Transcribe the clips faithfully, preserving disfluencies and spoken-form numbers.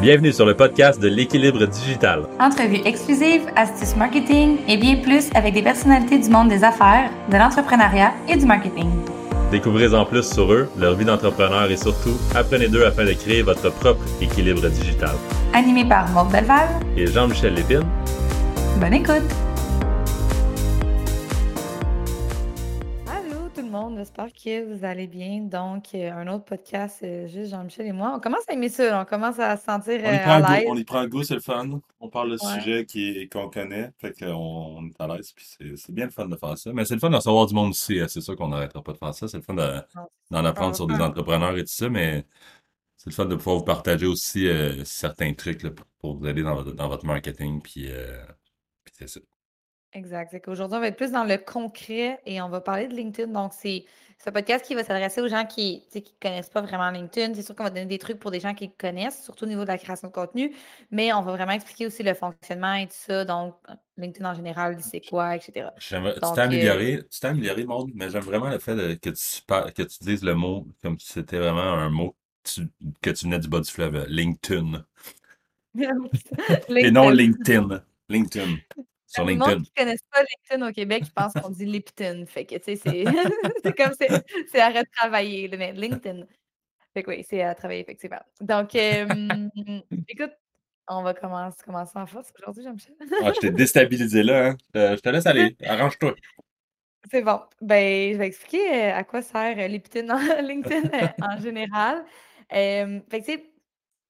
Bienvenue sur le podcast de L'Équilibre digital. Entrevues exclusives, astuces marketing et bien plus avec des personnalités du monde des affaires, de l'entrepreneuriat et du marketing. Découvrez en plus sur eux, leur vie d'entrepreneur et surtout, apprenez d'eux afin de créer votre propre équilibre digital. Animé par Maud Belvaire et Jean-Michel Lépine. Bonne écoute! J'espère que vous allez bien. Donc, un autre podcast, juste Jean-Michel et moi. On commence à aimer ça, on commence à se sentir on y prend à l'aise. Goût, on y prend goût, c'est le fun. On parle de ouais. sujet qui, qu'on connaît, fait qu'on on est à l'aise, puis c'est, c'est bien le fun de faire ça. Mais c'est le fun d'en savoir du monde aussi, c'est sûr qu'on n'arrêtera pas de faire ça. C'est le fun de, d'en apprendre sur des entrepreneurs et tout ça, mais c'est le fun de pouvoir vous partager aussi euh, certains trucs là, pour vous aider dans votre, dans votre marketing, puis, euh, puis c'est ça. Exact. C'est qu'aujourd'hui, on va être plus dans le concret et on va parler de LinkedIn. Donc, c'est ce podcast qui va s'adresser aux gens qui ne connaissent pas vraiment LinkedIn. C'est sûr qu'on va donner des trucs pour des gens qui connaissent, surtout au niveau de la création de contenu, mais on va vraiment expliquer aussi le fonctionnement et tout ça. Donc, LinkedIn en général, c'est quoi, et cetera. J'aimerais, Donc, tu t'es amélioré, euh... tu t'es amélioré, Maud, mais j'aime vraiment le fait de, que, tu parles, que tu dises le mot comme si c'était vraiment un mot tu, que tu venais du bas du fleuve, LinkedIn. LinkedIn. Et non LinkedIn. LinkedIn. Sur les gens qui ne connaissent pas LinkedIn au Québec, ils pensent qu'on dit Lipton. Fait que, tu sais, c'est, c'est comme c'est, c'est à retravailler, mais LinkedIn. Fait que oui, c'est à travailler, effectivement. Donc, euh, écoute, on va commencer, commencer en force aujourd'hui, Jean-Michel. ah, je t'ai déstabilisé là, hein. Euh, je te laisse aller. Arrange-toi. C'est bon. Ben, je vais expliquer à quoi sert Lipton en LinkedIn en général. Euh, fait que, tu sais,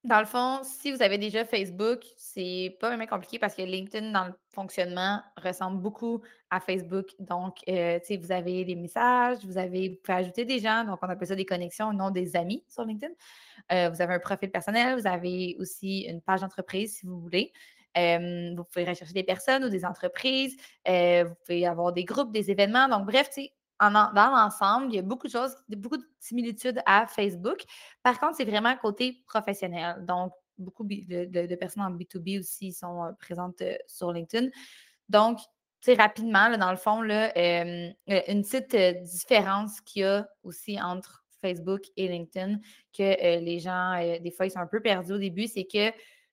dans le fond, si vous avez déjà Facebook, c'est pas vraiment compliqué parce que LinkedIn, dans le fonctionnement, ressemble beaucoup à Facebook. Donc, euh, tu sais, vous avez des messages, vous avez, vous pouvez ajouter des gens. Donc, on appelle ça des connexions, non des amis sur LinkedIn. Euh, vous avez un profil personnel. Vous avez aussi une page d'entreprise si vous voulez. Euh, vous pouvez rechercher des personnes ou des entreprises. Euh, vous pouvez avoir des groupes, des événements. Donc, bref, tu sais, En, dans l'ensemble, il y a beaucoup de choses, beaucoup de similitudes à Facebook. Par contre, c'est vraiment côté professionnel. Donc, beaucoup de, de, de personnes en B deux B aussi sont euh, présentes euh, sur LinkedIn. Donc, tu sais, rapidement, là, dans le fond, là, euh, une petite euh, différence qu'il y a aussi entre Facebook et LinkedIn, que euh, les gens, euh, des fois, ils sont un peu perdus au début, c'est que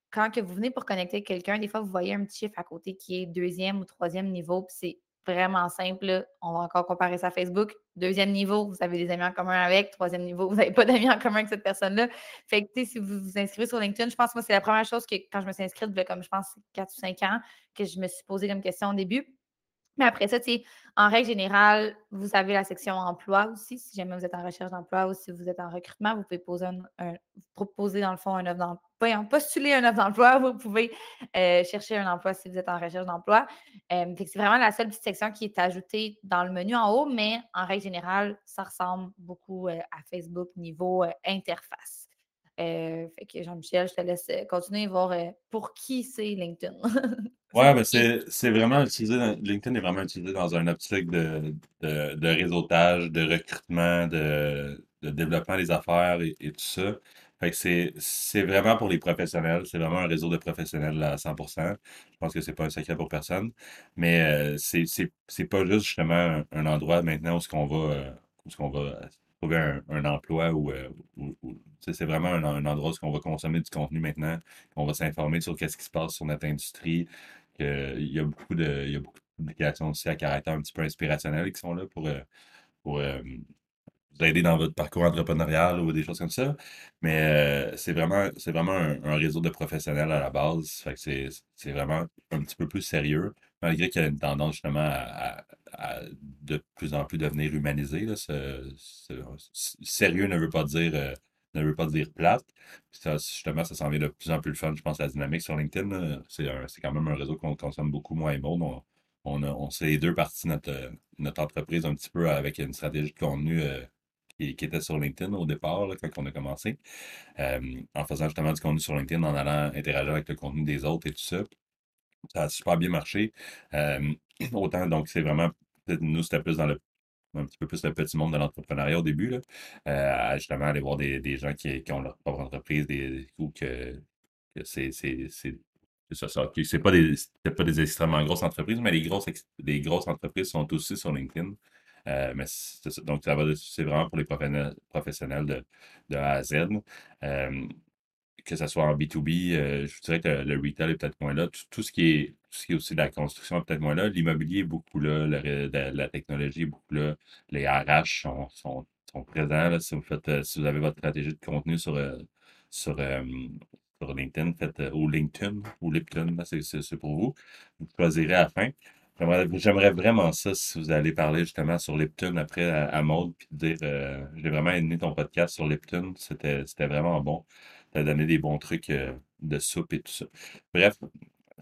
quand que vous venez pour connecter avec quelqu'un, des fois, vous voyez un petit chiffre à côté qui est deuxième ou troisième niveau, puis c'est vraiment simple, là. On va encore comparer ça à Facebook. Deuxième niveau, vous avez des amis en commun avec. Troisième niveau, vous n'avez pas d'amis en commun avec cette personne-là. Fait que, tu sais, si vous vous inscrivez sur LinkedIn, je pense que moi, c'est la première chose que quand je me suis inscrite, comme je pense quatre ou cinq ans, que je me suis posée comme question au début. Mais après ça, tu sais, en règle générale, vous avez la section emploi aussi. Si jamais vous êtes en recherche d'emploi ou si vous êtes en recrutement, vous pouvez poser un, un, proposer dans le fond un offre d'emploi, postuler un offre d'emploi. Vous pouvez euh, chercher un emploi si vous êtes en recherche d'emploi. Euh, fait que c'est vraiment la seule petite section qui est ajoutée dans le menu en haut, mais en règle générale, ça ressemble beaucoup euh, à Facebook niveau euh, interface. Euh, fait que Jean-Michel, je te laisse continuer et voir euh, pour qui c'est LinkedIn. Oui, mais c'est, c'est vraiment utilisé, dans, LinkedIn est vraiment utilisé dans un optique de, de, de réseautage, de recrutement, de, de développement des affaires et, et tout ça. Fait que c'est, c'est vraiment pour les professionnels, c'est vraiment un réseau de professionnels à cent pour cent. Je pense que c'est pas un secret pour personne, mais euh, c'est, c'est, c'est pas juste justement un, un endroit maintenant où ce qu'on va... Euh, où ce qu'on va trouver un, un emploi ou c'est vraiment un, un endroit où on va consommer du contenu maintenant, qu'on va s'informer sur qu'est-ce qui se passe sur notre industrie. Que, il y a beaucoup de, il y a beaucoup de publications aussi à caractère un petit peu inspirationnel qui sont là pour, pour euh, vous aider dans votre parcours entrepreneurial ou des choses comme ça. Mais euh, c'est vraiment, c'est vraiment un, un réseau de professionnels à la base. Fait que c'est, c'est vraiment un petit peu plus sérieux, malgré qu'il y a une tendance justement à, à À de plus en plus devenir humanisé. Là, ce, ce, ce, sérieux ne veut pas dire euh, ne veut pas dire plate. Puis ça, justement, ça s'en vient de plus en plus le fun, je pense, la dynamique sur LinkedIn. C'est, un, c'est quand même un réseau qu'on consomme beaucoup, moi et Maud. On, on, a, on sait les deux parties de notre, notre entreprise un petit peu avec une stratégie de contenu euh, qui, qui était sur LinkedIn au départ, là, quand on a commencé. Euh, en faisant justement du contenu sur LinkedIn, en allant interagir avec le contenu des autres et tout ça. Ça a super bien marché. Euh, autant, donc, c'est vraiment. Nous, c'était plus dans le un petit peu plus le petit monde de l'entrepreneuriat au début, là, euh, justement aller voir des, des gens qui, qui ont leur propre entreprise, des ou que, que c'est, c'est, c'est, c'est ça, ça. C'est pas des c'est pas des extrêmement grosses entreprises, mais les grosses les grosses entreprises sont aussi sur LinkedIn. Euh, mais c'est, donc ça va, c'est vraiment pour les professionnels de, de A à Z. Euh, que ce soit en B deux B, euh, je vous dirais que le retail est peut-être moins là. Tout, tout, ce qui est, tout ce qui est aussi de la construction est peut-être moins là. L'immobilier est beaucoup là. La, la, la technologie est beaucoup là. Les R H sont, sont, sont présents. Là, si, vous faites, euh, si vous avez votre stratégie de contenu sur, euh, sur, euh, sur LinkedIn, faites euh, au LinkedIn ou LinkedIn, c'est, c'est, c'est pour vous. Vous choisirez à la fin. J'aimerais, j'aimerais vraiment ça si vous allez parler justement sur Lipton après à, à Maud puis dire euh, j'ai vraiment aimé ton podcast sur Lipton, c'était, c'était vraiment bon. T'as donné des bons trucs euh, de soupe et tout ça. Bref,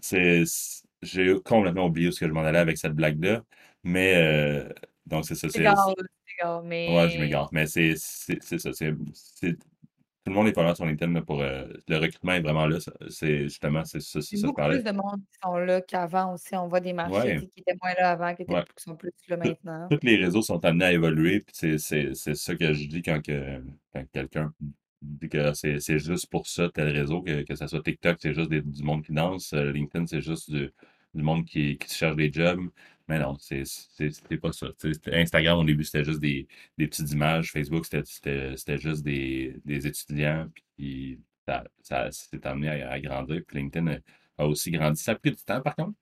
c'est, c'est j'ai complètement oublié où ce que je m'en allais avec cette blague-là, mais euh, donc c'est ça. C'est, c'est, c'est, mais... Ouais, je m'égare, mais c'est, c'est, c'est ça. C'est, c'est... Tout le monde est pas là sur LinkedIn là, pour euh, le recrutement est vraiment là. C'est justement c'est ça. Il y a beaucoup plus de monde qui sont là qu'avant aussi. On voit des marchés ouais. qui étaient moins là avant, qui, étaient, ouais. qui sont plus là maintenant. Tous les réseaux sont amenés à évoluer. Puis c'est, c'est, c'est ça que je dis quand, que, quand quelqu'un dit que c'est, c'est juste pour ça, tel réseau, que, que ce soit TikTok, c'est juste des, du monde qui danse. LinkedIn, c'est juste du, du monde qui, qui cherche des jobs. Mais non, c'est, c'est, c'était pas ça. C'était Instagram, au début, c'était juste des, des petites images. Facebook, c'était, c'était, c'était juste des, des étudiants. Puis ça, ça s'est amené à, à grandir. Puis LinkedIn a aussi grandi. Ça a pris du temps, par contre.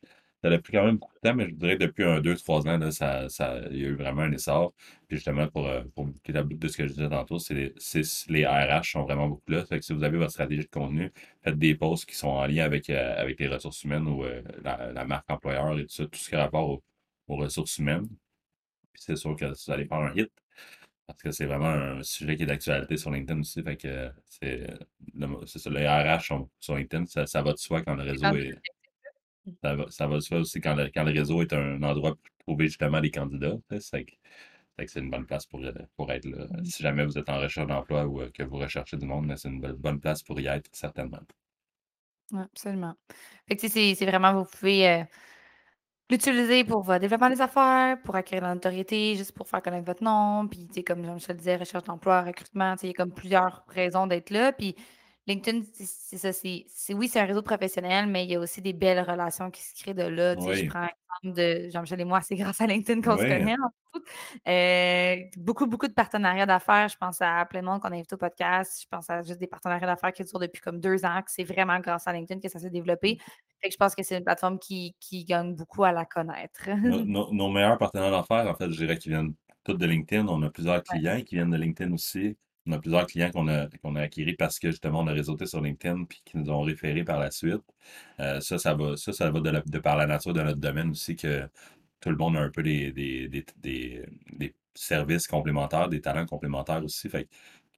Ça a pris quand même beaucoup de temps, mais je dirais que depuis un, deux, trois ans, là, ça, ça, il y a eu vraiment un essor. Puis justement, pour, pour boucler la boucle de ce que je disais tantôt, c'est les, c'est, les R H sont vraiment beaucoup là. Ça fait que si vous avez votre stratégie de contenu, faites des posts qui sont en lien avec, avec les ressources humaines ou euh, la, la marque employeur et tout ça, tout ce qui a rapport au aux ressources humaines. Puis c'est sûr que vous allez faire un hit parce que c'est vraiment un sujet qui est d'actualité sur LinkedIn aussi. Fait que c'est, c'est ça, les R H sur LinkedIn, ça, ça va de soi quand le réseau est. Ça va, ça va de soi aussi quand le, quand le réseau est un endroit pour trouver justement des candidats. C'est que c'est, c'est une bonne place pour, pour être là. Mm-hmm. Si jamais vous êtes en recherche d'emploi ou que vous recherchez du monde, mais c'est une bonne place pour y être, certainement. Oui, absolument. Fait que c'est, c'est vraiment, vous pouvez. Euh... L'utiliser pour votre développement des affaires, pour acquérir la notoriété, juste pour faire connaître votre nom. Puis, tu sais, comme Jean-Michel disait, recherche d'emploi, recrutement, tu sais, il y a comme plusieurs raisons d'être là. Puis, LinkedIn, c'est, c'est ça, c'est, c'est oui, c'est un réseau professionnel, mais il y a aussi des belles relations qui se créent de là. Tu sais, oui. Je prends l'exemple de Jean-Michel et moi, c'est grâce à LinkedIn qu'on oui. se connaît. Euh, beaucoup, beaucoup de partenariats d'affaires. Je pense à plein de monde qu'on a invité au podcast. Je pense à juste des partenariats d'affaires qui durent depuis comme deux ans, que c'est vraiment grâce à LinkedIn que ça s'est développé. Fait que je pense que c'est une plateforme qui, qui gagne beaucoup à la connaître. nos, nos, nos meilleurs partenaires d'affaires, en fait, je dirais qu'ils viennent tous de LinkedIn. On a plusieurs clients ouais. qui viennent de LinkedIn aussi. On a plusieurs clients qu'on a, qu'on a acquis parce que justement, on a réseauté sur LinkedIn puis qui nous ont référés par la suite. Euh, ça, ça va, ça, ça va de, la, de par la nature de notre domaine aussi que tout le monde a un peu des, des, des, des, des services complémentaires, des talents complémentaires aussi. Fait que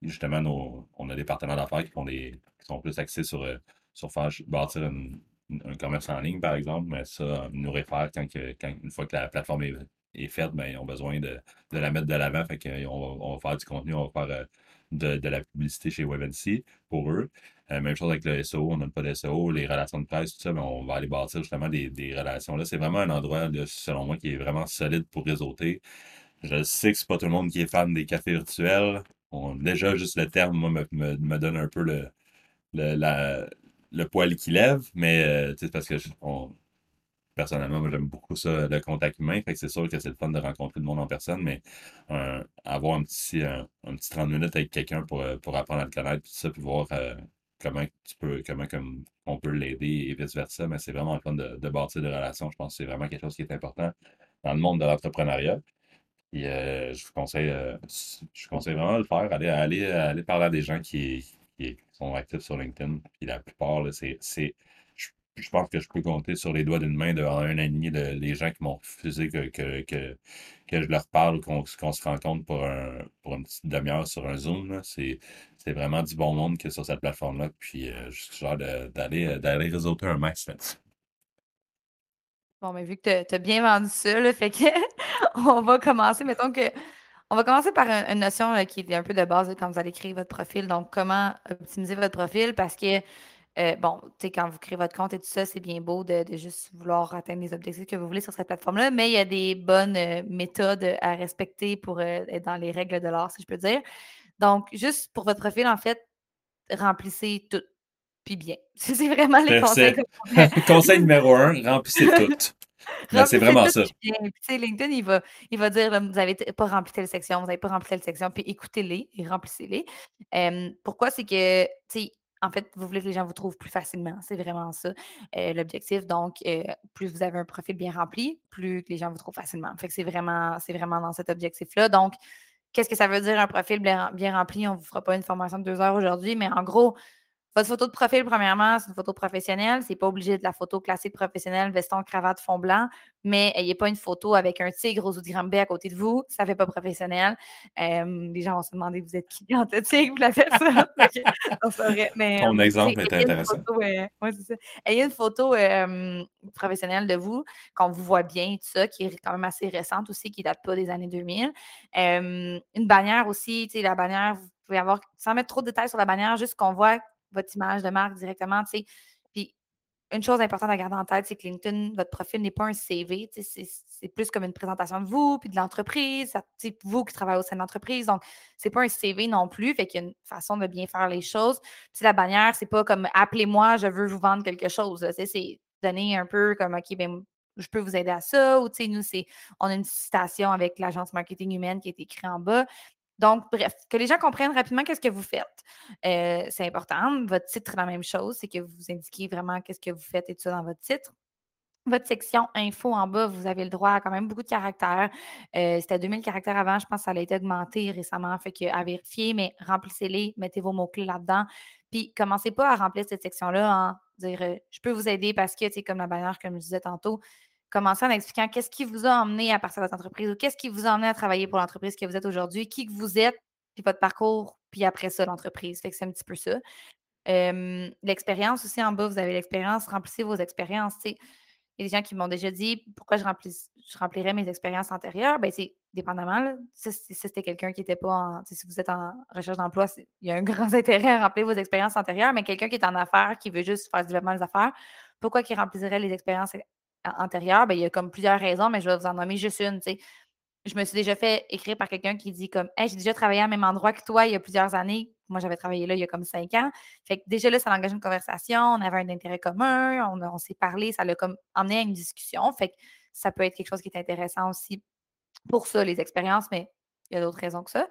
justement, nos, on a des partenaires d'affaires qui, font des, qui sont plus axés sur, sur faire bâtir une, une, un commerce en ligne, par exemple. Mais ça, nous réfère quand, que, quand une fois que la plateforme est, est faite, ben, ils ont besoin de, de la mettre de l'avant. Fait qu'on va, on va faire du contenu, on va faire... De, de la publicité chez WebNC pour eux. Euh, même chose avec le S E O, on n'a pas de S E O, les relations de presse, tout ça, mais on va aller bâtir justement des, des relations. Là, c'est vraiment un endroit, là, selon moi, qui est vraiment solide pour réseauter. Je sais que c'est pas tout le monde qui est fan des cafés virtuels. On, déjà, juste le terme, moi, me, me, me donne un peu le, le, la, le poil qui lève, mais euh, c'est parce que je, on, personnellement, moi, j'aime beaucoup ça, le contact humain. Fait que c'est sûr que c'est le fun de rencontrer le monde en personne, mais un, avoir un petit, un, un petit trente minutes avec quelqu'un pour, pour apprendre à le connaître, tout ça, puis voir euh, comment tu peux, comment comme, on peut l'aider et vice-versa. Mais c'est vraiment le fun de, de bâtir des relations. Je pense que c'est vraiment quelque chose qui est important dans le monde de l'entrepreneuriat. Et euh, je vous conseille, euh, je conseille vraiment de le faire, aller, aller, aller parler à des gens qui, qui sont actifs sur LinkedIn. Puis la plupart, là, c'est. c'est Je pense que je peux compter sur les doigts d'une main devant un an et demi de, les gens qui m'ont refusé que, que, que, que je leur parle ou qu'on, qu'on se rencontre pour, un, pour une petite demi-heure sur un Zoom. Là. C'est, c'est vraiment du bon monde qui est sur cette plateforme-là. Puis euh, je suggère d'aller, d'aller réseauter un max là-dessus. Bon, mais vu que tu as bien vendu ça, là, fait que on va commencer, mettons que. On va commencer par une notion là, qui est un peu de base là, quand vous allez créer votre profil. Donc, comment optimiser votre profil parce que. Euh, bon, tu sais, quand vous créez votre compte et tout ça, c'est bien beau de, de juste vouloir atteindre les objectifs que vous voulez sur cette plateforme-là, mais il y a des bonnes euh, méthodes à respecter pour euh, être dans les règles de l'art, si je peux dire. Donc, juste pour votre profil, en fait, remplissez tout, puis bien. C'est vraiment les conseils. Conseil numéro un, remplissez tout. Ben, c'est vraiment ça. Puis, LinkedIn, il va, il va dire là, vous n'avez pas rempli telle section, vous n'avez pas rempli telle section, puis écoutez-les et remplissez-les. Euh, pourquoi? C'est que, tu sais, En fait, vous voulez que les gens vous trouvent plus facilement. C'est vraiment ça, euh, l'objectif. Donc, euh, plus vous avez un profil bien rempli, plus que les gens vous trouvent facilement. Fait que c'est vraiment, c'est vraiment dans cet objectif-là. Donc, qu'est-ce que ça veut dire un profil bien rempli? On ne vous fera pas une formation de deux heures aujourd'hui, mais en gros, votre photo de profil, premièrement, c'est une photo professionnelle. C'est pas obligé de la photo classique professionnelle, veston, cravate, fond blanc, mais ayez pas une photo avec un tigre aux outils à côté de vous. Ça fait pas professionnel. Euh, les gens vont se demander, vous êtes qui en tigre, la personne? Ton exemple est intéressant. Photo, euh, ouais, c'est ça. Ayez une photo euh, professionnelle de vous, qu'on vous voit bien, tout ça, qui est quand même assez récente aussi, qui date pas des années deux mille. Euh, une bannière aussi, tu sais, la bannière, vous pouvez avoir, sans mettre trop de détails sur la bannière, juste qu'on voit votre image de marque directement, tu sais. Puis, une chose importante à garder en tête, c'est que LinkedIn, votre profil n'est pas un C V, tu sais, c'est, c'est plus comme une présentation de vous, puis de l'entreprise, ça, tu sais, vous qui travaillez au sein de l'entreprise, donc c'est pas un C V non plus, fait qu'il y a une façon de bien faire les choses. Puis, la bannière, c'est pas comme « appelez-moi, je veux vous vendre quelque chose », tu sais, c'est donner un peu comme « ok, bien, je peux vous aider à ça », ou tu sais, nous, c'est, on a une citation avec l'agence marketing humaine qui est écrite en bas. Donc, bref, que les gens comprennent rapidement qu'est-ce que vous faites. Euh, c'est important. Votre titre, la même chose, c'est que vous indiquez vraiment qu'est-ce que vous faites et tout ça dans votre titre. Votre section info en bas, vous avez le droit à quand même beaucoup de caractères. Euh, c'était deux mille caractères avant, je pense que ça a été augmenté récemment, fait que à vérifier, mais remplissez-les, mettez vos mots-clés là-dedans. Puis, commencez pas à remplir cette section-là en dire euh, « je peux vous aider parce que, tu sais, comme la bannière, comme je disais tantôt, commencez en expliquant qu'est-ce qui vous a emmené à partir de votre entreprise ou qu'est-ce qui vous a emmené à travailler pour l'entreprise que vous êtes aujourd'hui, qui que vous êtes, puis votre parcours, puis après ça, l'entreprise. Fait que c'est un petit peu ça. Euh, l'expérience aussi, en bas, vous avez l'expérience. Remplissez vos expériences. Il y a des gens qui m'ont déjà dit « pourquoi je, remplis, je remplirais mes expériences antérieures? » Bien, c'est dépendamment. Là, si, si c'était quelqu'un qui n'était pas en… Si vous êtes en recherche d'emploi, il y a un grand intérêt à remplir vos expériences antérieures, mais quelqu'un qui est en affaires, qui veut juste faire du développement des affaires, pourquoi qu'il remplirait les expériences antérieure, ben, il y a comme plusieurs raisons, mais je vais vous en nommer juste une. T'sais. Je me suis déjà fait écrire par quelqu'un qui dit comme hey, j'ai déjà travaillé au même endroit que toi il y a plusieurs années. Moi, j'avais travaillé là il y a comme cinq ans. Fait que déjà là, ça a engagé une conversation, on avait un intérêt commun, on, on s'est parlé, ça l'a comme emmené à une discussion. Fait que ça peut être quelque chose qui est intéressant aussi pour ça, les expériences, mais il y a d'autres raisons que ça.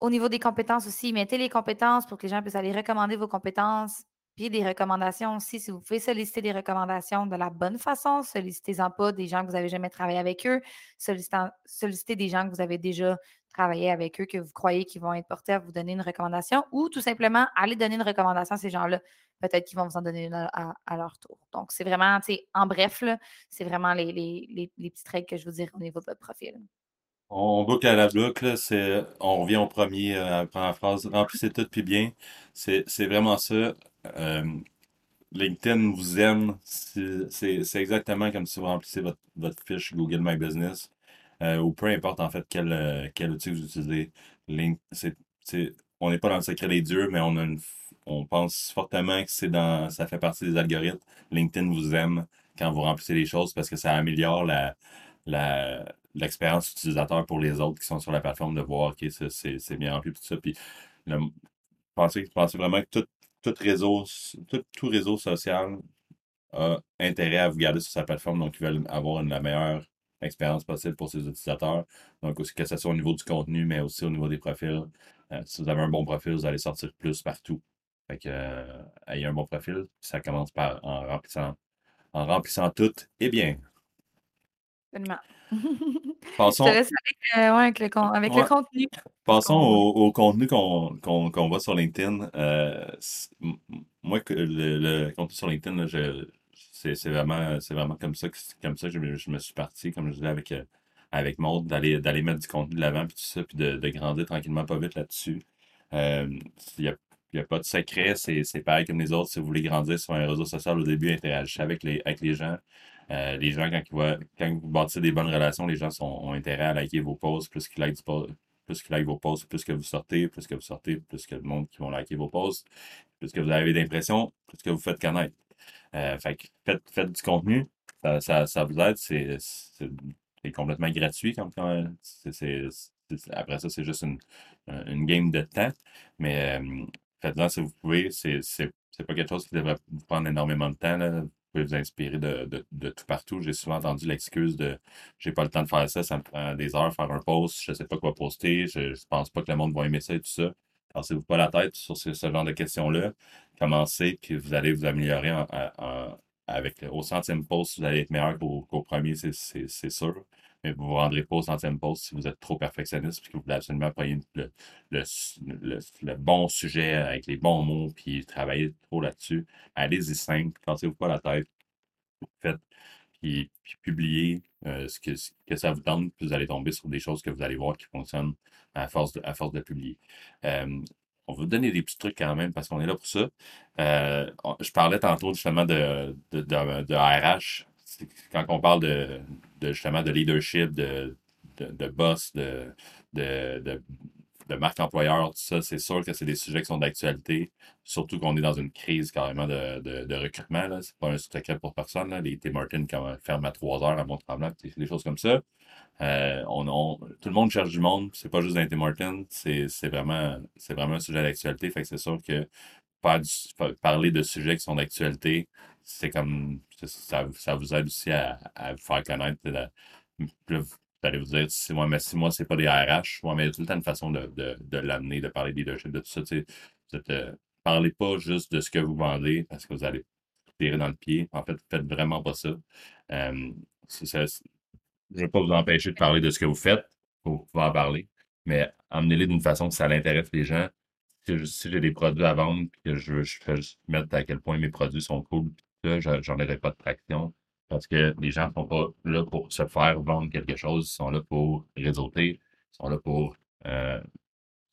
Au niveau des compétences aussi, mettez les compétences pour que les gens puissent aller recommander vos compétences. Puis des recommandations aussi, si vous pouvez solliciter des recommandations de la bonne façon, sollicitez-en pas des gens que vous n'avez jamais travaillé avec eux, sollicitez des gens que vous avez déjà travaillé avec eux, que vous croyez qu'ils vont être portés à vous donner une recommandation, ou tout simplement, allez donner une recommandation à ces gens-là. Peut-être qu'ils vont vous en donner une à, à, à leur tour. Donc, c'est vraiment, tu sais, en bref, là, c'est vraiment les, les, les, les petites règles que je vous dirais au niveau de votre profil. On boucle à la boucle, c'est, on revient au premier, euh, à la première phrase, remplissez tout puis bien. C'est, c'est vraiment ça. Euh, LinkedIn vous aime. C'est, c'est, c'est exactement comme si vous remplissez votre, votre fiche Google My Business euh, ou peu importe en fait quel, euh, quel outil vous utilisez. Link, c'est, c'est, on n'est pas dans le secret des dieux, mais on, a une, on pense fortement que c'est dans, ça fait partie des algorithmes. LinkedIn vous aime quand vous remplissez les choses parce que ça améliore la, la, l'expérience utilisateur pour les autres qui sont sur la plateforme de voir ok, ça, c'est, c'est bien rempli tout ça. Puis le, pensez, pensez vraiment que tout Tout réseau, tout, tout réseau social a intérêt à vous garder sur sa plateforme, donc ils veulent avoir une, la meilleure expérience possible pour ses utilisateurs. Donc, aussi, que ce soit au niveau du contenu, mais aussi au niveau des profils. Euh, si vous avez un bon profil, vous allez sortir plus partout. Fait que, euh, ayez un bon profil, ça commence par en remplissant, en remplissant tout et bien. Absolument. Passons avec, euh, ouais, avec, le, con- avec ouais. le contenu. Passons au, au contenu qu'on, qu'on, qu'on voit sur LinkedIn. Euh, moi, le, le contenu sur LinkedIn, là, je, c'est, c'est, vraiment, c'est vraiment comme ça que, comme ça que je, je me suis parti, comme je disais avec, avec Maud, d'aller, d'aller mettre du contenu de l'avant puis tout ça, puis de, de grandir tranquillement pas vite là-dessus. Euh, y a, Il n'y a pas de secret, c'est, c'est pareil comme les autres. Si vous voulez grandir sur un réseau social, au début, interagissez avec les, avec les gens. Euh, les gens, quand, ils voient, quand vous bâtissez des bonnes relations, les gens sont, ont intérêt à liker vos posts. Plus qu'ils likent, plus qu'ils likent vos posts, plus que vous sortez, plus que vous sortez, plus que le monde qui vont liker vos posts, plus que vous avez d'impressions, plus que vous faites connaître. Euh, fait que faites, faites du contenu, ça, ça, ça vous aide. C'est, c'est, c'est complètement gratuit quand même. C'est, c'est, c'est, après ça, c'est juste une, une game de temps. Mais... Euh, Faites-en si vous pouvez, c'est, c'est, c'est pas quelque chose qui devrait vous prendre énormément de temps. Là. Vous pouvez vous inspirer de, de, de tout partout. J'ai souvent entendu l'excuse de j'ai pas le temps de faire ça, ça me prend des heures faire un post, je sais pas quoi poster, je, je pense pas que le monde va aimer ça et tout ça. Lancez-vous pas la tête sur ce, ce genre de questions-là. commencez, puis vous allez vous améliorer en, en, en, avec le, au centième post, vous allez être meilleur qu'au, qu'au premier, c'est, c'est, c'est sûr. Mais vous ne vous rendrez pas au centième post si vous êtes trop perfectionniste et que vous voulez absolument prendre le, le, le, le bon sujet avec les bons mots puis travailler trop là-dessus. Allez-y simple, pensez-vous pas la tête. Faites puis, puis publiez euh, ce, que, ce que ça vous tente, puis vous allez tomber sur des choses que vous allez voir qui fonctionnent à force de, à force de publier. Euh, On va vous donner des petits trucs quand même parce qu'on est là pour ça. Euh, je parlais tantôt justement de, de, de, de R H. C'est quand on parle de, de justement de leadership, de, de, de boss, de, de, de, de marque employeur, tout ça, c'est sûr que c'est des sujets qui sont d'actualité. Surtout qu'on est dans une crise carrément de, de, de recrutement. Là. C'est pas un secret pour personne. Là. Les Tim Hortons ferment à trois heures à Mont-Tremblant, des choses comme ça. Euh, on, on, tout le monde cherche du monde, c'est pas juste dans Tim Hortons, c'est, c'est, vraiment, c'est vraiment un sujet d'actualité. Fait que c'est sûr que par du, parler de sujets qui sont d'actualité, c'est comme c'est, ça, ça vous aide aussi à, à vous faire connaître. La, là, vous allez vous dire, si moi, mais si moi, c'est pas des R H, moi, mais il y a tout le temps une façon de, de, de l'amener, de parler de leadership, de tout ça. Vous êtes, euh, parlez pas juste de ce que vous vendez parce que vous allez tirer dans le pied. En fait, faites vraiment pas ça. Euh, c'est, c'est, Je ne vais pas vous empêcher de parler de ce que vous faites, vous pouvez en parler, mais emmenez-les d'une façon que ça l'intéresse les gens. Si, je, si j'ai des produits à vendre et que je veux je fais juste mettre à quel point mes produits sont cool, ça, j'en aurai pas de traction parce que les gens ne sont pas là pour se faire vendre quelque chose, ils sont là pour réseauter, ils sont là pour euh,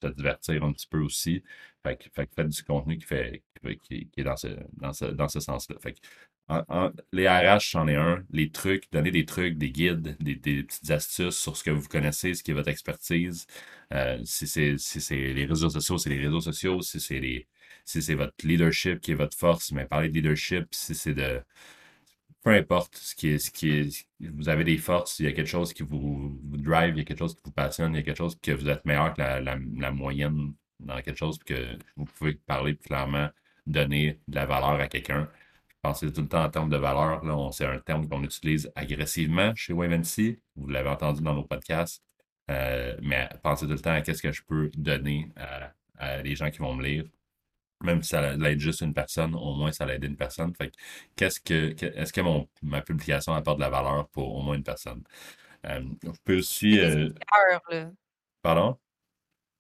se divertir un petit peu aussi. Fait que, fait que faites du contenu qui, fait, qui, qui est dans ce, dans ce, dans ce sens-là. Fait que, En, en, les R H, j'en ai un. Les trucs, donnez des trucs, des guides, des, des petites astuces sur ce que vous connaissez, ce qui est votre expertise. Euh, si, c'est, si c'est les réseaux sociaux, c'est les réseaux sociaux. Si c'est, les, si c'est votre leadership qui est votre force, mais parlez de leadership. Si c'est de... Peu importe ce qui est... ce qui est, vous avez des forces, il y a quelque chose qui vous, vous drive, il y a quelque chose qui vous passionne, il y a quelque chose que vous êtes meilleur que la, la, la moyenne dans quelque chose, puis que vous pouvez parler clairement, donner de la valeur à quelqu'un. Pensez tout le temps en termes de valeur. Là, on, c'est un terme qu'on utilise agressivement chez Wavency. Vous l'avez entendu dans nos podcasts. Euh, mais pensez tout le temps à qu'est-ce que je peux donner à, à les gens qui vont me lire. Même si ça l'aide juste une personne, au moins ça l'aide une personne. Fait que, qu'est-ce que, est-ce que mon, ma publication apporte de la valeur pour au moins une personne? Euh, je peux aussi... Euh... du cœur, là. Pardon?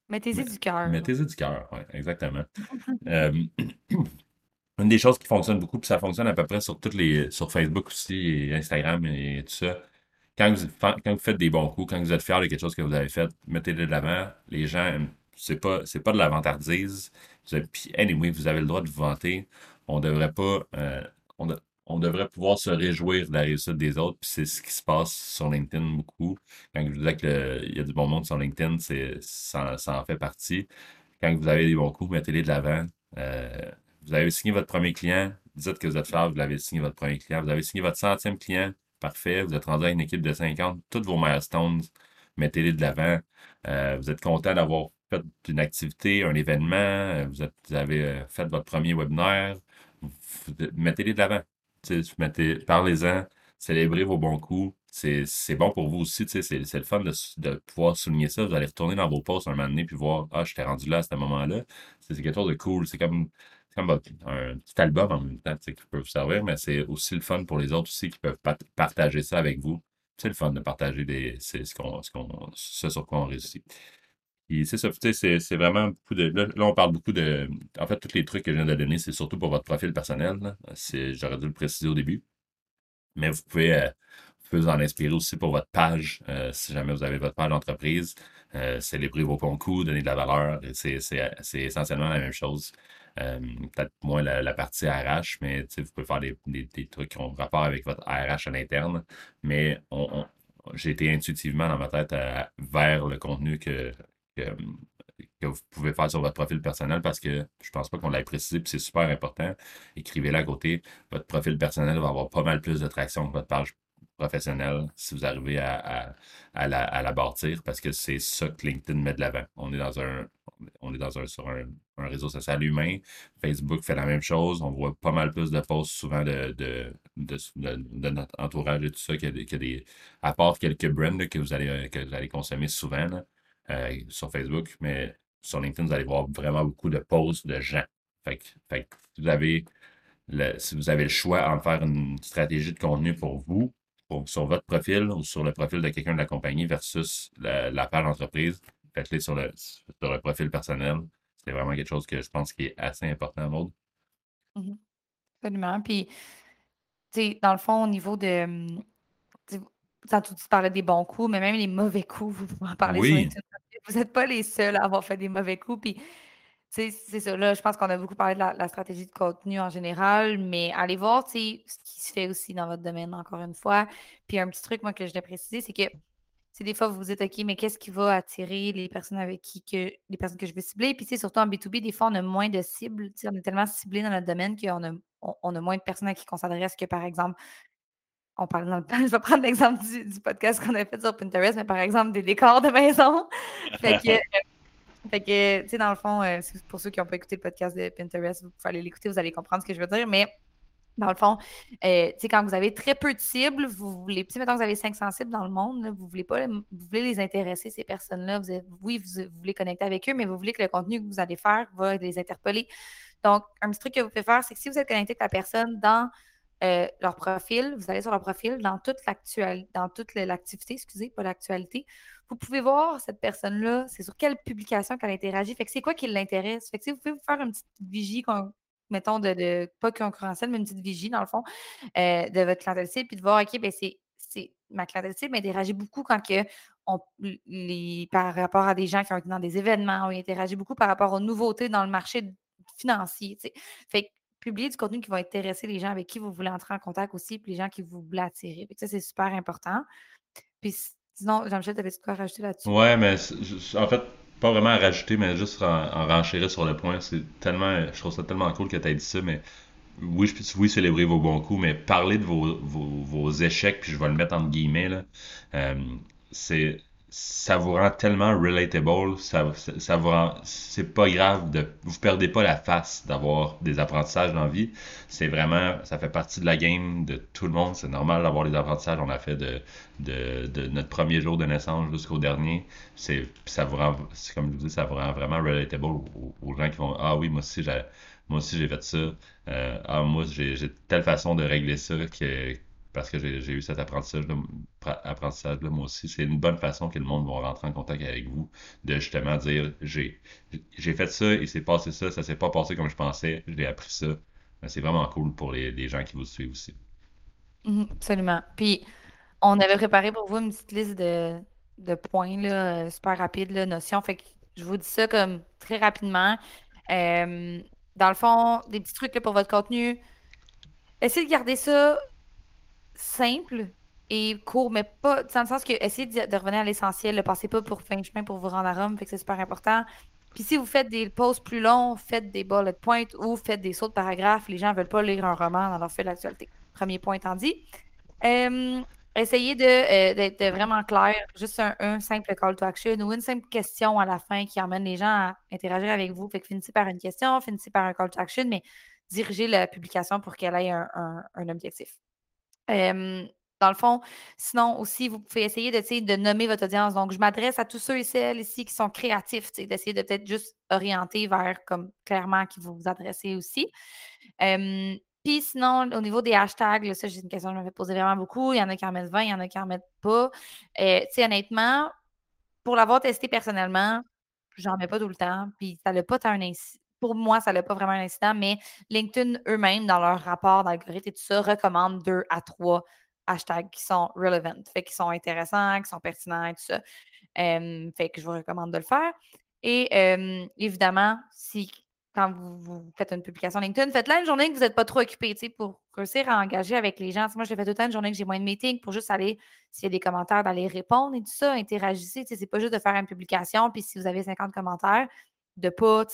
Mettez-y du cœur. Mettez-y du cœur, oui, exactement. euh... Une des choses qui fonctionne beaucoup, puis ça fonctionne à peu près sur toutes les sur Facebook aussi, et Instagram et tout ça. Quand vous, quand vous faites des bons coups, quand vous êtes fier de quelque chose que vous avez fait, mettez-le de l'avant. Les gens, c'est pas c'est pas de la vantardise. Puis anyway, vous avez le droit de vous vanter. On devrait pas, euh, on, de, on devrait pouvoir se réjouir de la réussite des autres. Puis c'est ce qui se passe sur LinkedIn beaucoup. Quand je vous disais qu'il y a du bon monde sur LinkedIn, c'est ça, ça en fait partie. Quand vous avez des bons coups, mettez-les de l'avant. Euh, Vous avez signé votre premier client, dites que vous êtes fier, vous l'avez signé votre premier client. Vous avez signé votre centième client, parfait. Vous êtes rendu à une équipe de cinquante, toutes vos milestones, mettez-les de l'avant. Euh, vous êtes content d'avoir fait une activité, un événement, vous, êtes, vous avez fait votre premier webinaire, vous, mettez-les de l'avant. Mettez, parlez-en, célébrez vos bons coups. C'est, c'est bon pour vous aussi, c'est, c'est le fun de, de pouvoir souligner ça. Vous allez retourner dans vos posts un moment donné puis voir « Ah, j'étais rendu là à ce moment-là ». C'est, c'est quelque chose de cool, c'est comme... C'est comme un petit album en même temps qui peut vous servir, mais c'est aussi le fun pour les autres aussi qui peuvent pat- partager ça avec vous. C'est le fun de partager des, c'est ce, qu'on, ce, qu'on, ce sur quoi on réussit. Et c'est ça, c'est, c'est vraiment beaucoup de... Là, là, on parle beaucoup de... En fait, tous les trucs que je viens de donner, c'est surtout pour votre profil personnel. Là. C'est, j'aurais dû le préciser au début. Mais vous pouvez... Euh, vous en inspirer aussi pour votre page. Euh, si jamais vous avez votre page d'entreprise, euh, célébrez vos bons coups, donnez de la valeur. C'est, c'est, c'est essentiellement la même chose. Euh, peut-être moins la, la partie R H, mais vous pouvez faire des, des, des trucs qui ont rapport avec votre R H à l'interne. Mais on, on, j'ai été intuitivement dans ma tête à, vers le contenu que, que, que vous pouvez faire sur votre profil personnel parce que je pense pas qu'on l'ait précisé, puis c'est super important. Écrivez-le à côté. Votre profil personnel va avoir pas mal plus de traction que votre page professionnel si vous arrivez à, à, à, la, à la bâtir parce que c'est ça que LinkedIn met de l'avant. On est dans un on est dans un sur un, un réseau social humain. Facebook fait la même chose. On voit pas mal plus de posts souvent de, de, de, de, de notre entourage et tout ça que, que des à part quelques brands là, que vous allez que vous allez consommer souvent là, euh, sur Facebook, mais sur LinkedIn, vous allez voir vraiment beaucoup de posts de gens. Fait que, fait que vous avez le, si vous avez le choix en faire une stratégie de contenu pour vous, pour, sur votre profil ou sur le profil de quelqu'un de la compagnie versus la, la page entreprise, faites-les sur le, sur le profil personnel. C'est vraiment quelque chose que je pense qui est assez important, Maud. Mm-hmm. Absolument. Puis, tu sais, dans le fond, au niveau de... Quand tu parlais des bons coups, mais même les mauvais coups, vous pouvez en parler oui. sur LinkedIn. Vous n'êtes pas les seuls à avoir fait des mauvais coups. Puis, tu sais, c'est ça. Là, je pense qu'on a beaucoup parlé de la, la stratégie de contenu en général, mais allez voir, tu sais, ce qui se fait aussi dans votre domaine, encore une fois. Puis, un petit truc, moi, que je voulais préciser, c'est que, tu sais, des fois, vous vous dites, OK, mais qu'est-ce qui va attirer les personnes avec qui, que, les personnes que je veux cibler? Puis, tu sais, surtout en B deux B, des fois, on a moins de cibles. Tu sais, on est tellement ciblé dans notre domaine qu'on a, on, on a moins de personnes à qui on s'adresse que, par exemple, on parle dans le temps. Je vais prendre l'exemple du, du podcast qu'on a fait sur Pinterest, mais par exemple, des décors de maison. Fait que, euh, fait que tu sais, dans le fond, euh, pour ceux qui n'ont pas écouté le podcast de Pinterest, vous pouvez aller l'écouter, vous allez comprendre ce que je veux dire. Mais dans le fond, euh, tu sais, quand vous avez très peu de cibles, vous voulez, tu sais, mettons que vous avez cinq cents cibles dans le monde, là, vous voulez pas, vous voulez les intéresser, ces personnes-là. Vous avez, oui, vous, vous voulez connecter avec eux, mais vous voulez que le contenu que vous allez faire va les interpeller. Donc, un petit truc que vous pouvez faire, c'est que si vous êtes connecté avec la personne dans Euh, leur profil, vous allez sur leur profil, dans toute l'actualité, dans toute l'activité, excusez, pas l'actualité, vous pouvez voir cette personne-là, c'est sur quelle publication qu'elle interagit, fait que c'est quoi qui l'intéresse. Fait que si vous pouvez vous faire une petite vigie, con, mettons, de, de pas concurrentielle, mais une petite vigie, dans le fond, euh, de votre clientèle cible, puis de voir, OK, bien, c'est, c'est ma clientèle cible interagit beaucoup quand que on, les, par rapport à des gens qui ont été dans des événements, on interagit beaucoup par rapport aux nouveautés dans le marché financier, tu sais. Fait que publier du contenu qui va intéresser les gens avec qui vous voulez entrer en contact aussi, puis les gens qui vous voulez attirer. Ça, c'est super important. Puis sinon, Jean-Michel, t'avais-tu quoi rajouter là-dessus? Oui, mais en fait, pas vraiment à rajouter, mais juste en, en renchérir sur le point. C'est tellement, je trouve ça tellement cool que tu aies dit ça, mais oui, je, oui, célébrer vos bons coups, mais parler de vos, vos, vos échecs, puis je vais le mettre entre guillemets, là, euh, c'est... ça vous rend tellement relatable, ça, ça, ça vous rend, c'est pas grave, de, vous perdez pas la face d'avoir des apprentissages dans la vie, c'est vraiment, ça fait partie de la game de tout le monde, c'est normal d'avoir des apprentissages, on a fait de, de, de notre premier jour de naissance jusqu'au dernier, c'est, ça vous rend, c'est comme je vous dis, ça vous rend vraiment relatable aux, aux gens qui vont, ah oui, moi aussi j'ai, moi aussi j'ai fait ça, euh, ah moi j'ai, j'ai telle façon de régler ça que parce que j'ai, j'ai eu cet apprentissage-là, apprentissage-là, moi aussi. C'est une bonne façon que le monde va rentrer en contact avec vous, de justement dire, j'ai, j'ai fait ça, il s'est passé ça, ça s'est pas passé comme je pensais, j'ai appris ça. C'est vraiment cool pour les, les gens qui vous suivent aussi. Absolument. Puis, on avait préparé pour vous une petite liste de, de points, là, super rapide, là, notion. Fait que je vous dis ça comme très rapidement. Euh, dans le fond, des petits trucs là, pour votre contenu. Essayez de garder ça simple et court, mais pas dans le sens que essayez de revenir à l'essentiel, ne passez pas pour fin de chemin pour vous rendre à Rome, fait que c'est super important. Puis si vous faites des pauses plus longues, faites des bullet points ou faites des sauts de paragraphes, les gens ne veulent pas lire un roman dans leur feuille d'actualité. Premier point étant dit. Euh, essayez de, euh, d'être vraiment clair, juste un, un simple call to action ou une simple question à la fin qui emmène les gens à interagir avec vous. Fait que finissez par une question, finissez par un call to action, mais dirigez la publication pour qu'elle ait un, un, un objectif. Euh, dans le fond, sinon aussi, vous pouvez essayer de, de nommer votre audience. Donc, je m'adresse à tous ceux et celles ici qui sont créatifs, d'essayer de peut-être juste orienter vers comme clairement qui vous vous adressez aussi. Euh, Puis sinon, au niveau des hashtags, là, ça, j'ai une question que je me fais poser vraiment beaucoup. Il y en a qui en mettent vingt, il y en a qui en mettent pas. Euh, tu sais, honnêtement, pour l'avoir testé personnellement, j'en mets pas tout le temps. Puis ça n'a pas tant un incident. Pour moi, ça n'a pas vraiment un incident, mais LinkedIn eux-mêmes, dans leur rapport d'algorithme et tout ça, recommandent deux à trois hashtags qui sont relevant, fait qu'ils sont intéressants, qui sont pertinents et tout ça. Euh, fait que je vous recommande de le faire. Et euh, évidemment, si quand vous, vous faites une publication LinkedIn, faites-la une journée que vous n'êtes pas trop occupé, tu sais, pour réussir à engager avec les gens. Moi, je l'ai fait tout le temps une journée que j'ai moins de meetings pour juste aller, s'il y a des commentaires, d'aller répondre et tout ça, interagissez. Tu sais, c'est pas juste de faire une publication, puis si vous avez cinquante commentaires, de ne pas,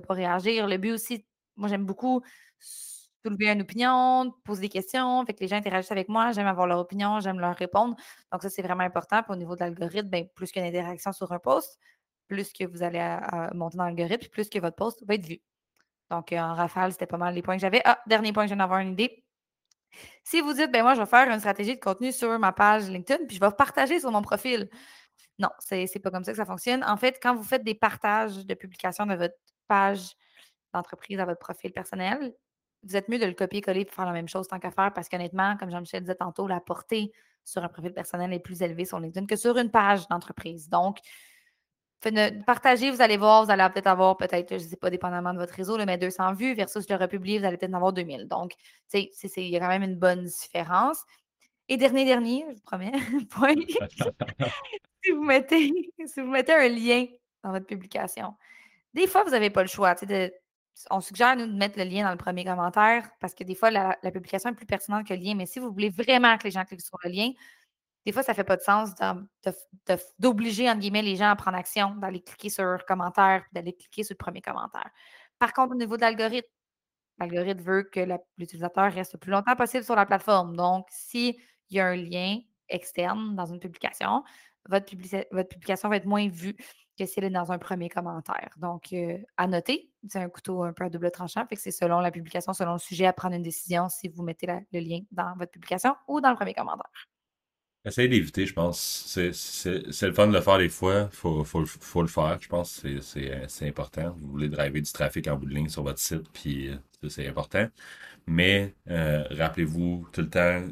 pas réagir. Le but aussi, moi, j'aime beaucoup soulever une opinion, poser des questions, fait que les gens interagissent avec moi, j'aime avoir leur opinion, j'aime leur répondre. Donc, ça, c'est vraiment important. Puis au niveau de l'algorithme, bien, plus qu'une interaction sur un post, plus que vous allez à, à monter dans l'algorithme, plus que votre post va être vu. Donc, en rafale, c'était pas mal les points que j'avais. Ah, dernier point que je viens d'avoir une idée. Si vous dites, bien, moi, je vais faire une stratégie de contenu sur ma page LinkedIn, puis je vais partager sur mon profil. Non, c'est, c'est pas comme ça que ça fonctionne. En fait, quand vous faites des partages de publications de votre page d'entreprise, à votre profil personnel, vous êtes mieux de le copier-coller pour faire la même chose tant qu'à faire parce qu'honnêtement, comme Jean-Michel disait tantôt, la portée sur un profil personnel est plus élevée sur LinkedIn que sur une page d'entreprise. Donc, partagez, vous allez voir, vous allez peut-être avoir peut-être, je ne sais pas, dépendamment de votre réseau, mais deux cents vues versus le republier, vous allez peut-être en avoir deux mille. Donc, tu sais, il y a quand même une bonne différence. Et dernier, dernier, je vous promets, point, si, vous mettez, si vous mettez un lien dans votre publication, des fois, vous n'avez pas le choix. De, on suggère, nous, de mettre le lien dans le premier commentaire parce que des fois, la, la publication est plus pertinente que le lien. Mais si vous voulez vraiment que les gens cliquent sur le lien, des fois, ça ne fait pas de sens de, de, de, d'obliger, entre guillemets, les gens à prendre action, d'aller cliquer sur commentaire, d'aller cliquer sur le premier commentaire. Par contre, au niveau de l'algorithme, l'algorithme veut que la, l'utilisateur reste le plus longtemps possible sur la plateforme. Donc, s'il y a un lien externe dans une publication, votre, publica- votre publication va être moins vue que si elle est dans un premier commentaire. Donc, euh, à noter, c'est un couteau un peu à double tranchant, fait que c'est selon la publication, selon le sujet, à prendre une décision si vous mettez la, le lien dans votre publication ou dans le premier commentaire. Essayez d'éviter, je pense. C'est, c'est, c'est le fun de le faire des fois. Il faut, faut, faut le faire, je pense. C'est, c'est, c'est important. Vous voulez driver du trafic en bout de ligne sur votre site, puis ça, c'est important. Mais euh, rappelez-vous tout le temps,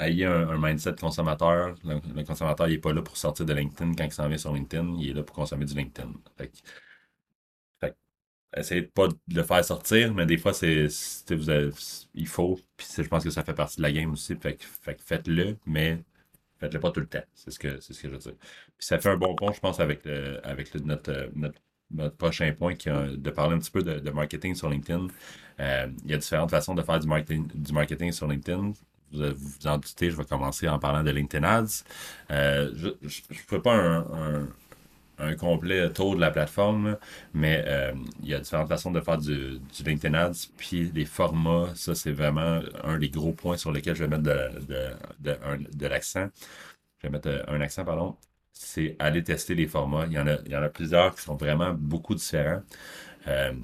ayez un, un mindset consommateur. Le, le consommateur, il n'est pas là pour sortir de LinkedIn quand il s'en vient sur LinkedIn. Il est là pour consommer du LinkedIn. Fait que, fait que, essayez de pas de le faire sortir, mais des fois, c'est, c'est, vous avez, il faut. Puis je pense que ça fait partie de la game aussi. Fait que, fait que faites-le, mais faites-le pas tout le temps, c'est ce que c'est ce que je veux dire. Puis ça fait un bon pont, je pense, avec, le, avec le, notre, notre, notre prochain point, qui a, de parler un petit peu de, de marketing sur LinkedIn. Euh, il y a différentes façons de faire du marketing, du marketing sur LinkedIn. Vous vous en doutez, je vais commencer en parlant de LinkedIn Ads. Euh, je ne ferai pas un, un, un complet tour de la plateforme, mais euh, il y a différentes façons de faire du, du LinkedIn Ads. Puis les formats, ça c'est vraiment un des gros points sur lesquels je vais mettre de, de, de, de, un, de l'accent. Je vais mettre un accent, pardon. C'est aller tester les formats. Il y en a, il y en a plusieurs qui sont vraiment beaucoup différents. Euh,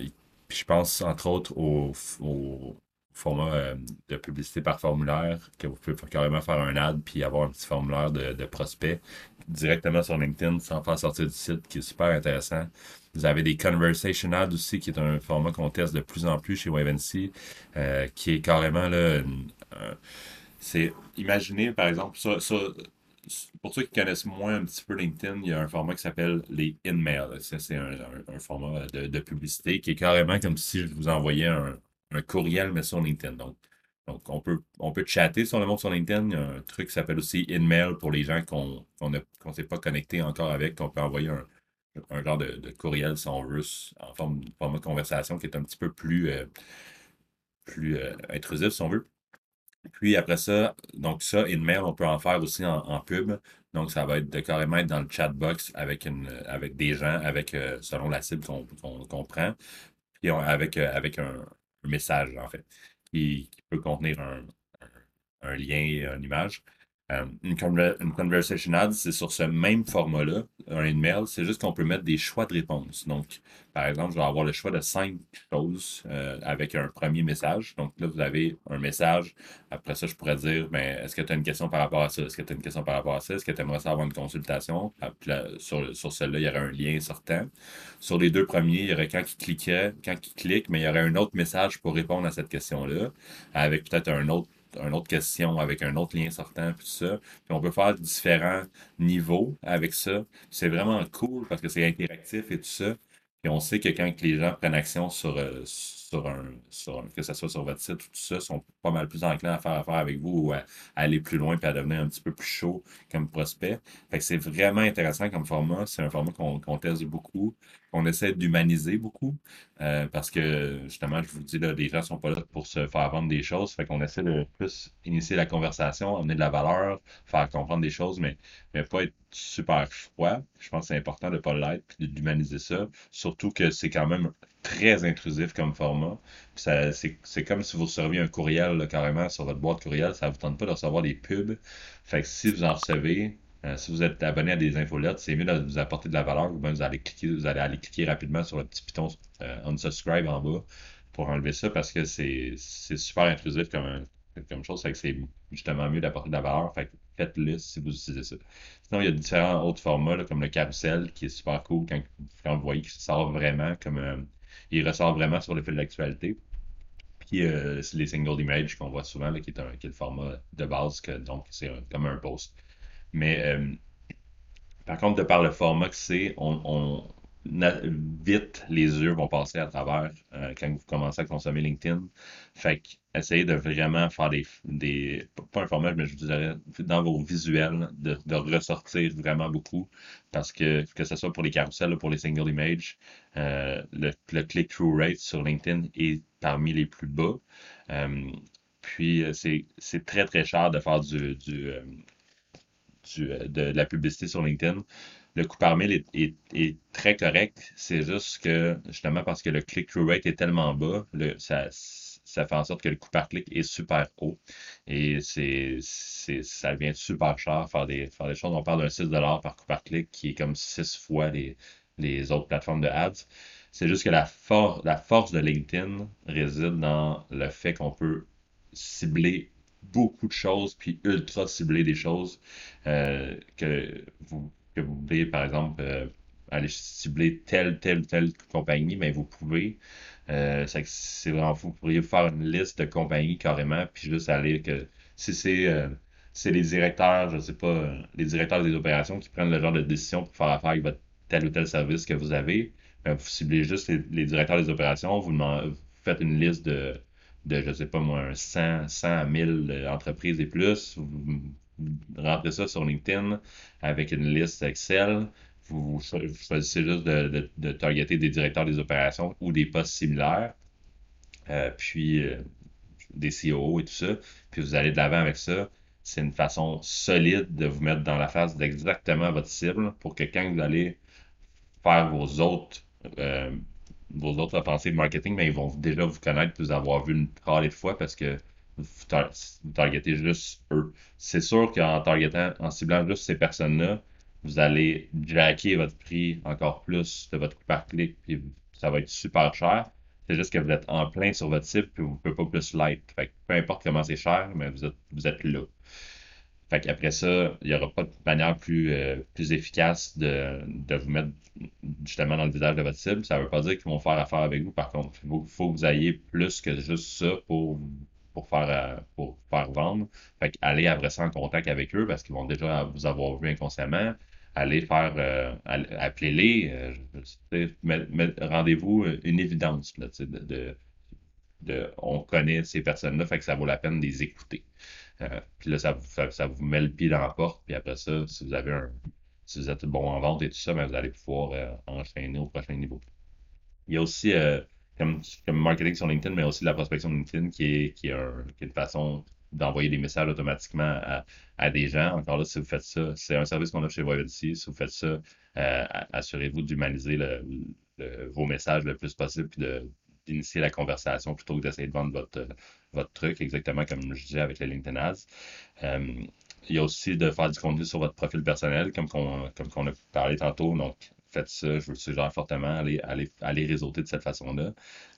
et, puis je pense entre autres au, au format euh, de publicité par formulaire, que vous pouvez carrément faire un ad puis avoir un petit formulaire de, de prospect directement sur LinkedIn sans faire sortir du site, qui est super intéressant. Vous avez des conversation ads aussi, qui est un format qu'on teste de plus en plus chez Wavency, euh, qui est carrément là, une, euh, c'est, imaginez par exemple, ça, ça, pour ceux qui connaissent moins un petit peu LinkedIn, il y a un format qui s'appelle les in-mail. Ça, c'est un, un, un format de, de publicité qui est carrément comme si je vous envoyais un un courriel, mais sur LinkedIn. Donc, donc on, peut, on peut chatter sur le monde sur LinkedIn. Il y a un truc qui s'appelle aussi InMail pour les gens qu'on ne s'est pas connecté encore avec, qu'on peut envoyer un, un genre de, de courriel, si on veut, en forme de format de conversation qui est un petit peu plus, euh, plus euh, intrusif, si on veut. Puis après ça, donc ça, InMail, on peut en faire aussi en, en pub. Donc, ça va être de carrément être dans le chat box avec, une, avec des gens, avec euh, selon la cible qu'on, qu'on, qu'on prend, puis on, avec, euh, avec un message, en fait, qui, qui peut contenir un, un, un lien et une image. Euh, une, conver- une conversation ad, c'est sur ce même format-là, un email, c'est juste qu'on peut mettre des choix de réponse. Donc, par exemple, je vais avoir le choix de cinq choses euh, avec un premier message. Donc là, vous avez un message. Après ça, je pourrais dire, ben, est-ce que tu as une question par rapport à ça? Est-ce que tu as une question par rapport à ça? Est-ce que tu aimerais savoir une consultation? Puis là, sur, sur celle-là, il y aurait un lien sortant. Sur les deux premiers, il y aurait quand qui cliquait, quand qui clique, mais il y aurait un autre message pour répondre à cette question-là, avec peut-être un autre une autre question, avec un autre lien sortant, puis tout ça. Puis on peut faire différents niveaux avec ça. C'est vraiment cool parce que c'est interactif et tout ça. Puis on sait que quand les gens prennent action sur, sur, un, sur un, que ce soit sur votre site ou tout ça, sont pas mal plus enclins à faire affaire avec vous ou à, à aller plus loin puis à devenir un petit peu plus chaud comme prospect. Fait que c'est vraiment intéressant comme format. C'est un format qu'on, qu'on teste beaucoup, qu'on essaie d'humaniser beaucoup euh, parce que, justement, je vous dis, là, les gens sont pas là pour se faire vendre des choses. Fait qu'on essaie de plus initier la conversation, amener de la valeur, faire comprendre des choses, mais, mais pas être super froid. Je pense que c'est important de ne pas l'être puis d'humaniser ça. Surtout que c'est quand même très intrusif comme format. Puis ça, c'est, c'est comme si vous receviez un courriel là, carrément sur votre boîte courriel. Ça ne vous tente pas de recevoir des pubs. Fait que si vous en recevez, euh, si vous êtes abonné à des infolettes, c'est mieux de vous apporter de la valeur. Ou bien vous allez cliquer, vous allez aller cliquer rapidement sur le petit piton euh, unsubscribe en bas pour enlever ça parce que c'est, c'est super intrusif comme un, comme chose, c'est que c'est justement mieux d'apporter de la valeur. Fait que faites-le si vous utilisez ça. Sinon, il y a différents autres formats, là, comme le carousel, qui est super cool quand, quand vous voyez que ça sort vraiment comme euh, il ressort vraiment sur le fil d'actualité. Puis euh, c'est les single images qu'on voit souvent, là, qui, est un, qui est le format de base, que, donc c'est un, comme un post. Mais euh, par contre, de par le format que c'est, on, on na- vite les yeux vont passer à travers euh, quand vous commencez à consommer LinkedIn. Fait que essayez de vraiment faire des, des pas un format, mais je vous dirais dans vos visuels, de, de ressortir vraiment beaucoup. Parce que que ce soit pour les carousels ou pour les single images, euh, le, le click-through rate sur LinkedIn est parmi les plus bas. Euh, puis c'est, c'est très très cher de faire du. du euh, Du, de, de la publicité sur LinkedIn. Le coût par mille est, est, est très correct. C'est juste que, justement, parce que le click-through rate est tellement bas, le, ça, ça fait en sorte que le coût par clic est super haut. Et c'est, c'est, ça devient super cher faire des, faire des choses. On parle d'un six dollars par coût par clic, qui est comme six fois les, les autres plateformes de ads. C'est juste que la, for- la force de LinkedIn réside dans le fait qu'on peut cibler beaucoup de choses, puis ultra cibler des choses euh, que, vous, que vous voulez, par exemple, euh, aller cibler telle, telle, telle compagnie, mais vous pouvez. Euh, c'est, c'est vraiment fou. Vous pourriez faire une liste de compagnies carrément, puis juste aller que si c'est, euh, c'est les directeurs, je sais pas, les directeurs des opérations qui prennent le genre de décision pour faire affaire avec votre tel ou tel service que vous avez, bien, vous ciblez juste les, les directeurs des opérations, vous, demand- vous faites une liste de. de, je ne sais pas moi, cent à mille entreprises et plus. Vous rentrez ça sur LinkedIn avec une liste Excel. Vous, vous choisissez juste de, de, de targeter des directeurs des opérations ou des postes similaires, euh, puis euh, des C O O et tout ça. Puis vous allez de l'avant avec ça. C'est une façon solide de vous mettre dans la face d'exactement votre cible pour que quand vous allez faire vos autres... Euh, vos autres offensives marketing, mais ils vont déjà vous connaître, vous avoir vu une rare fois parce que vous, tar- vous targetez juste eux. C'est sûr qu'en targetant, en ciblant juste ces personnes-là, vous allez jacker votre prix encore plus de votre coût par clic, puis ça va être super cher. C'est juste que vous êtes en plein sur votre cible, puis vous ne pouvez pas plus l'être. Fait que peu importe comment c'est cher, mais vous êtes, vous êtes là. Fait qu'après ça, il n'y aura pas de manière plus, euh, plus efficace de, de vous mettre justement dans le visage de votre cible. Ça ne veut pas dire qu'ils vont faire affaire avec vous. Par contre, il faut, faut que vous ayez plus que juste ça pour, pour, faire, pour faire vendre. Fait qu'allez après ça en contact avec eux parce qu'ils vont déjà vous avoir vu inconsciemment. Allez faire, euh, appelez-les, euh, met, met, rendez-vous une évidence. Là, de, de, de, on connaît ces personnes-là, fait que ça vaut la peine de les écouter. Euh, puis là, ça vous, ça, ça vous met le pied dans la porte. Puis après ça, si vous avez un, si vous êtes bon en vente et tout ça, ben vous allez pouvoir euh, enchaîner au prochain niveau. Il y a aussi, euh, comme, comme marketing sur LinkedIn, mais aussi la prospection de LinkedIn qui est, qui est, un, qui est une façon d'envoyer des messages automatiquement à, à des gens. Encore là, si vous faites ça, c'est un service qu'on a chez Wavency. Si vous faites ça, euh, assurez-vous d'humaniser le, le, vos messages le plus possible puis de d'initier la conversation plutôt que d'essayer de vendre votre, votre truc, exactement comme je disais avec les LinkedIn Ads. Euh, il y a aussi de faire du contenu sur votre profil personnel, comme qu'on, comme qu'on a parlé tantôt. Donc, faites ça, je vous le suggère fortement, allez, allez, allez réseauter de cette façon-là,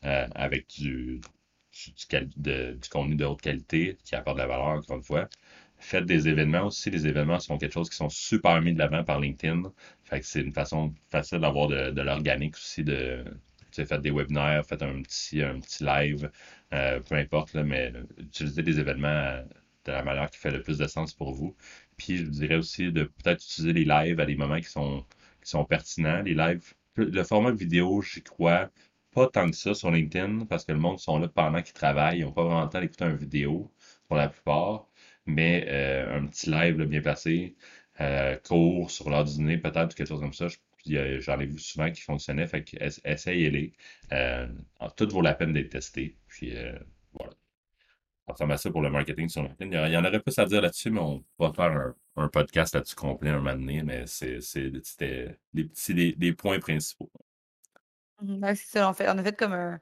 euh, avec du, du, du, de, du contenu de haute qualité qui apporte de la valeur, encore une fois. Faites des événements aussi. Les événements sont quelque chose qui sont super mis de l'avant par LinkedIn. Fait que c'est une façon facile d'avoir de, de l'organique aussi, de... Faites des webinaires, faites un petit, un petit live, euh, peu importe, là, mais utilisez des événements de la manière qui fait le plus de sens pour vous. Puis je vous dirais aussi de peut-être utiliser les lives à des moments qui sont, qui sont pertinents. Les lives, le format vidéo, j'y crois pas tant que ça sur LinkedIn parce que le monde sont là pendant qu'ils travaillent. Ils n'ont pas vraiment le temps d'écouter une vidéo pour la plupart, mais euh, un petit live là, bien placé, euh, court sur l'heure du dîner peut-être, ou quelque chose comme ça. Je J'en ai vu souvent qui fonctionnaient, fait que essayez-les. Euh, tout vaut la peine d'être testé. Puis euh, voilà. Enfin, à ça pour le marketing sur LinkedIn. Il y en aurait plus à dire là-dessus, mais on va faire un, un podcast là-dessus complet un moment donné. Mais c'est, c'est c'était des petits des, des points principaux. Mhm, ouais, c'est ça, on fait, on a fait comme un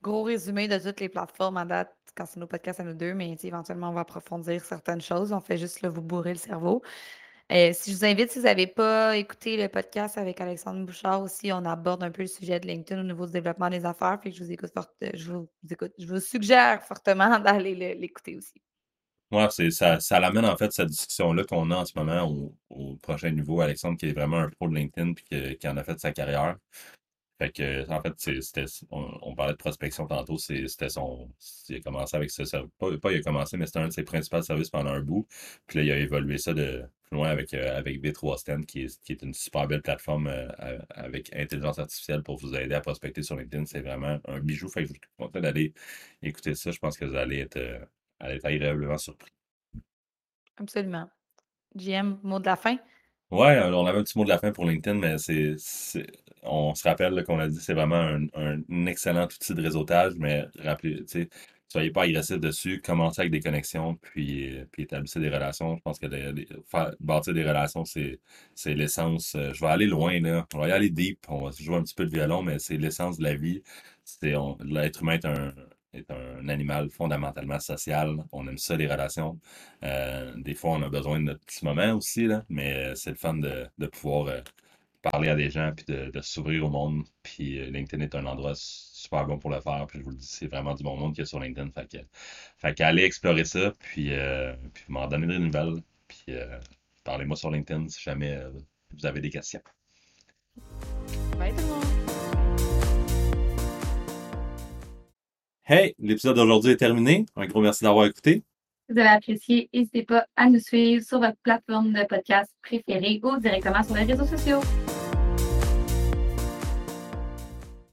gros résumé de toutes les plateformes à date quand c'est nos podcasts à nous deux, mais tu sais, éventuellement on va approfondir certaines choses. On fait juste là, vous bourrer le cerveau. Euh, si je vous invite, si vous n'avez pas écouté le podcast avec Alexandre Bouchard aussi, on aborde un peu le sujet de LinkedIn au niveau du développement des affaires. Puis je vous écoute fort, euh, je vous, vous écoute, je vous suggère fortement d'aller le, l'écouter aussi. Ouais, c'est ça, ça l'amène en fait cette discussion-là qu'on a en ce moment au, au prochain niveau. Alexandre qui est vraiment un pro de LinkedIn puis que, qui en a fait sa carrière. Fait que, en fait, c'est, c'était, on, on parlait de prospection tantôt, c'est, c'était son, il a commencé avec ce service, pas, pas il a commencé, mais c'était un de ses principaux services pendant un bout, puis là, il a évolué ça de plus loin avec, euh, avec B trois dix, qui est, qui est une super belle plateforme euh, avec intelligence artificielle pour vous aider à prospecter sur LinkedIn, c'est vraiment un bijou, fait que je vous conseille d'aller écouter ça, je pense que vous allez être, euh, allez être agréablement surpris. Absolument. J M, mot de la fin? Ouais, on avait un petit mot de la fin pour LinkedIn, mais c'est, c'est on se rappelle là, qu'on a dit c'est vraiment un, un excellent outil de réseautage, mais rappelez, tu sais, soyez pas agressif dessus, commencez avec des connexions, puis, puis établissez des relations. Je pense que les, les, faire, bâtir des relations, c'est, c'est l'essence. Je vais aller loin, là. On va y aller deep, on va jouer un petit peu de violon, mais c'est l'essence de la vie. C'est, on, l'être humain est un... est un animal fondamentalement social. On aime ça, les relations. Euh, des fois, on a besoin de notre petit moment aussi, là, mais c'est le fun de, de pouvoir euh, parler à des gens puis de, de s'ouvrir au monde. Puis euh, LinkedIn est un endroit super bon pour le faire. Puis je vous le dis, c'est vraiment du bon monde qu'il y a sur LinkedIn. Fait, que, fait qu'allez explorer ça, puis, euh, puis m'en donner des nouvelles. Puis euh, parlez-moi sur LinkedIn si jamais euh, vous avez des questions. Bye tout le monde! Hey, l'épisode d'aujourd'hui est terminé. Un gros merci d'avoir écouté. Si vous avez apprécié, n'hésitez pas à nous suivre sur votre plateforme de podcast préférée ou directement sur les réseaux sociaux.